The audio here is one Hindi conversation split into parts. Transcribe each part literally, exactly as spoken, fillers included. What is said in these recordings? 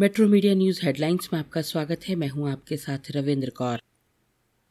मेट्रो मीडिया न्यूज हेडलाइंस में आपका स्वागत है। मैं हूं आपके साथ रविंद्र कौर।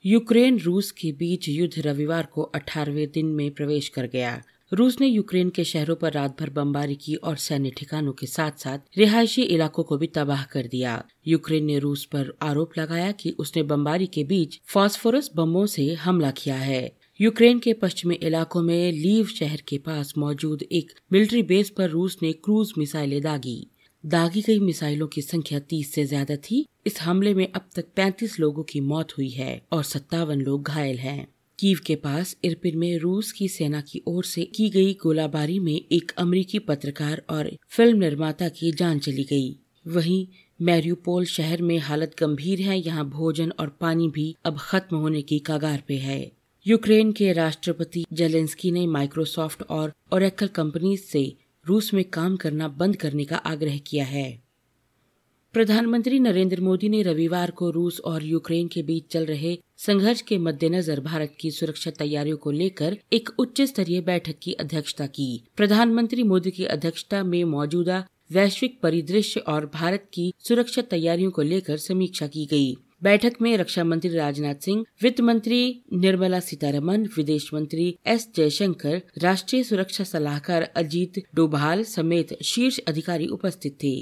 यूक्रेन रूस के बीच युद्ध रविवार को अठारहवें दिन में प्रवेश कर गया। रूस ने यूक्रेन के शहरों पर रात भर बमबारी की और सैन्य ठिकानों के साथ साथ रिहायशी इलाकों को भी तबाह कर दिया। यूक्रेन ने रूस पर आरोप लगाया कि उसने बमबारी के बीच फास्फोरस बमों से हमला किया है। यूक्रेन के पश्चिमी इलाकों में लीव शहर के पास मौजूद एक मिलिट्री बेस पर रूस ने क्रूज मिसाइलें दागी। दागी गई मिसाइलों की संख्या तीस से ज्यादा थी। इस हमले में अब तक पैंतीस लोगों की मौत हुई है और सत्तावन लोग घायल हैं। कीव के पास इरपिन में रूस की सेना की ओर से की गई गोलाबारी में एक अमेरिकी पत्रकार और फिल्म निर्माता की जान चली गई। वहीं मैरियुपोल शहर में हालत गंभीर है। यहाँ भोजन और पानी भी अब खत्म होने की कगार पे है। यूक्रेन के राष्ट्रपति ज़ेलेंस्की ने माइक्रोसॉफ्ट और ओरेकल कंपनी से रूस में काम करना बंद करने का आग्रह किया है। प्रधानमंत्री नरेंद्र मोदी ने रविवार को रूस और यूक्रेन के बीच चल रहे संघर्ष के मद्देनजर भारत की सुरक्षा तैयारियों को लेकर एक उच्च स्तरीय बैठक की अध्यक्षता की। प्रधानमंत्री मोदी की अध्यक्षता में मौजूदा वैश्विक परिदृश्य और भारत की सुरक्षा तैयारियों को लेकर समीक्षा की गयी। बैठक में रक्षा मंत्री राजनाथ सिंह, वित्त मंत्री निर्मला सीतारमण, विदेश मंत्री एस जयशंकर, राष्ट्रीय सुरक्षा सलाहकार अजीत डोभाल समेत शीर्ष अधिकारी उपस्थित थे।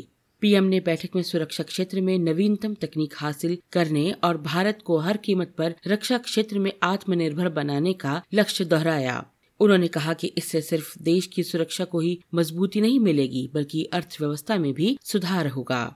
पीएम ने बैठक में सुरक्षा क्षेत्र में नवीनतम तकनीक हासिल करने और भारत को हर कीमत पर रक्षा क्षेत्र में आत्मनिर्भर बनाने का लक्ष्य दोहराया। उन्होंने कहा कि इससे सिर्फ देश की सुरक्षा को ही मजबूती नहीं मिलेगी बल्कि अर्थव्यवस्था में भी सुधार होगा।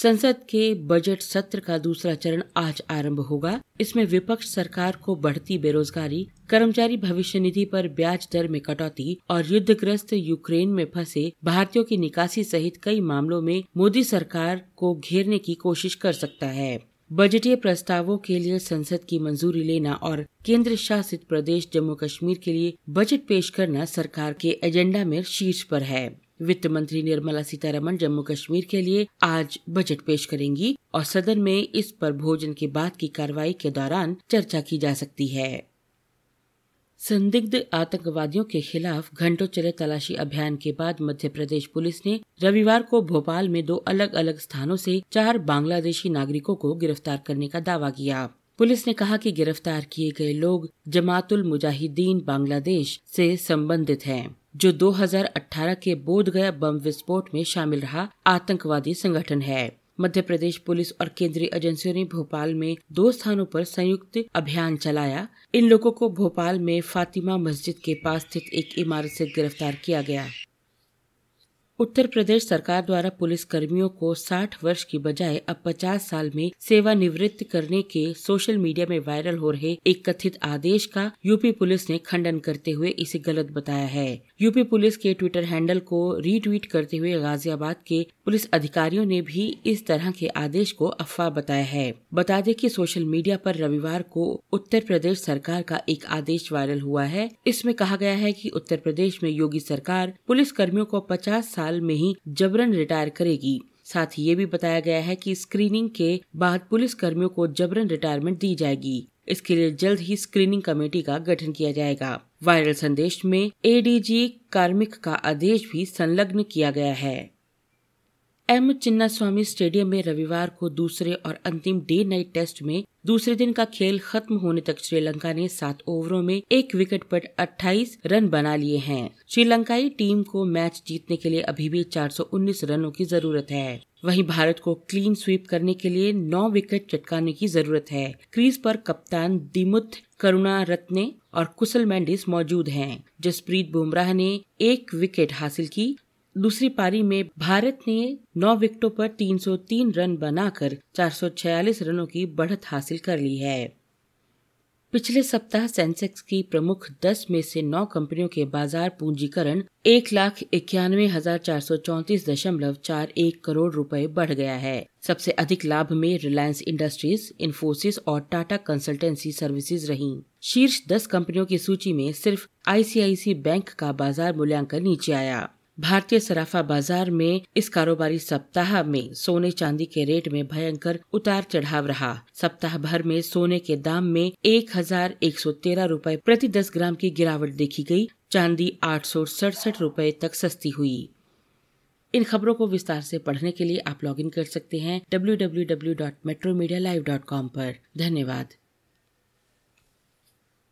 संसद के बजट सत्र का दूसरा चरण आज आरंभ होगा। इसमें विपक्ष सरकार को बढ़ती बेरोजगारी, कर्मचारी भविष्य निधि पर ब्याज दर में कटौती और युद्धग्रस्त यूक्रेन में फंसे भारतीयों की निकासी सहित कई मामलों में मोदी सरकार को घेरने की कोशिश कर सकता है। बजटीय प्रस्तावों के लिए संसद की मंजूरी लेना और केंद्र शासित प्रदेश जम्मू कश्मीर के लिए बजट पेश करना सरकार के एजेंडा में शीर्ष पर है। वित्त मंत्री निर्मला सीतारमण जम्मू कश्मीर के लिए आज बजट पेश करेंगी और सदन में इस पर भोजन के बाद की कार्रवाई के दौरान चर्चा की जा सकती है। संदिग्ध आतंकवादियों के खिलाफ घंटों चले तलाशी अभियान के बाद मध्य प्रदेश पुलिस ने रविवार को भोपाल में दो अलग अलग स्थानों से चार बांग्लादेशी नागरिकों को गिरफ्तार करने का दावा किया। पुलिस ने कहा कि गिरफ्तार किए गए लोग जमातुल मुजाहिदीन बांग्लादेश से संबंधित हैं, जो दो हज़ार अठारह के बोधगया बम विस्फोट में शामिल रहा आतंकवादी संगठन है। मध्य प्रदेश पुलिस और केंद्रीय एजेंसियों ने भोपाल में दो स्थानों पर संयुक्त अभियान चलाया। इन लोगों को भोपाल में फातिमा मस्जिद के पास स्थित एक इमारत से गिरफ्तार किया गया। उत्तर प्रदेश सरकार द्वारा पुलिस कर्मियों को साठ वर्ष की बजाय अब पचास साल में सेवानिवृत्त करने के सोशल मीडिया में वायरल हो रहे एक कथित आदेश का यूपी पुलिस ने खंडन करते हुए इसे गलत बताया है। यूपी पुलिस के ट्विटर हैंडल को रीट्वीट करते हुए गाजियाबाद के पुलिस अधिकारियों ने भी इस तरह के आदेश को अफवाह बताया है। बता दें कि सोशल मीडिया पर रविवार को उत्तर प्रदेश सरकार का एक आदेश वायरल हुआ है। इसमें कहा गया है कि उत्तर प्रदेश में योगी सरकार पुलिस कर्मियों को पचास साल में ही जबरन रिटायर करेगी। साथ ही ये भी बताया गया है कि स्क्रीनिंग के बाद पुलिस कर्मियों को जबरन रिटायरमेंट दी जाएगी। इसके लिए जल्द ही स्क्रीनिंग कमेटी का गठन किया जाएगा। वायरल संदेश में एडीजी कार्मिक का आदेश भी संलग्न किया गया है। एम चिन्ना स्वामी स्टेडियम में रविवार को दूसरे और अंतिम डे नाइट टेस्ट में दूसरे दिन का खेल खत्म होने तक श्रीलंका ने सात ओवरों में एक विकेट पर अट्ठाईस रन बना लिए हैं। श्रीलंकाई टीम को मैच जीतने के लिए अभी भी चार सौ उन्नीस रनों की जरूरत है। वहीं भारत को क्लीन स्वीप करने के लिए नौ विकेट चटकाने की जरूरत है। क्रीज पर कप्तान दिमुथ करुणारत्ने और कुसल मेंडिस मौजूद हैं। जसप्रीत बुमराह ने एक विकेट हासिल की। दूसरी पारी में भारत ने नौ विकेटों पर तीन सौ तीन रन बनाकर चार सौ छियालीस रनों की बढ़त हासिल कर ली है। पिछले सप्ताह सेंसेक्स की प्रमुख दस में से नौ कंपनियों के बाजार पूंजीकरण एक लाख इक्यानवे हजार चार सौ चौंतीस दशमलव चार एक करोड़ रुपए बढ़ गया है। सबसे अधिक लाभ में रिलायंस इंडस्ट्रीज, इन्फोसिस और टाटा कंसल्टेंसी सर्विसेज रहीं। शीर्ष दस कंपनियों की सूची में सिर्फ आई सी आई सी आई बैंक का बाजार मूल्यांकन नीचे आया। भारतीय सराफा बाजार में इस कारोबारी सप्ताह में सोने चांदी के रेट में भयंकर उतार चढ़ाव रहा। सप्ताह भर में सोने के दाम में एक हजार एक सौ तेरह रूपए प्रति दस ग्राम की गिरावट देखी गई। चांदी आठ सौ सड़सठ रूपए तक सस्ती हुई। इन खबरों को विस्तार से पढ़ने के लिए आप लॉगिन कर सकते हैं W W W dot metro media live dot com पर। धन्यवाद।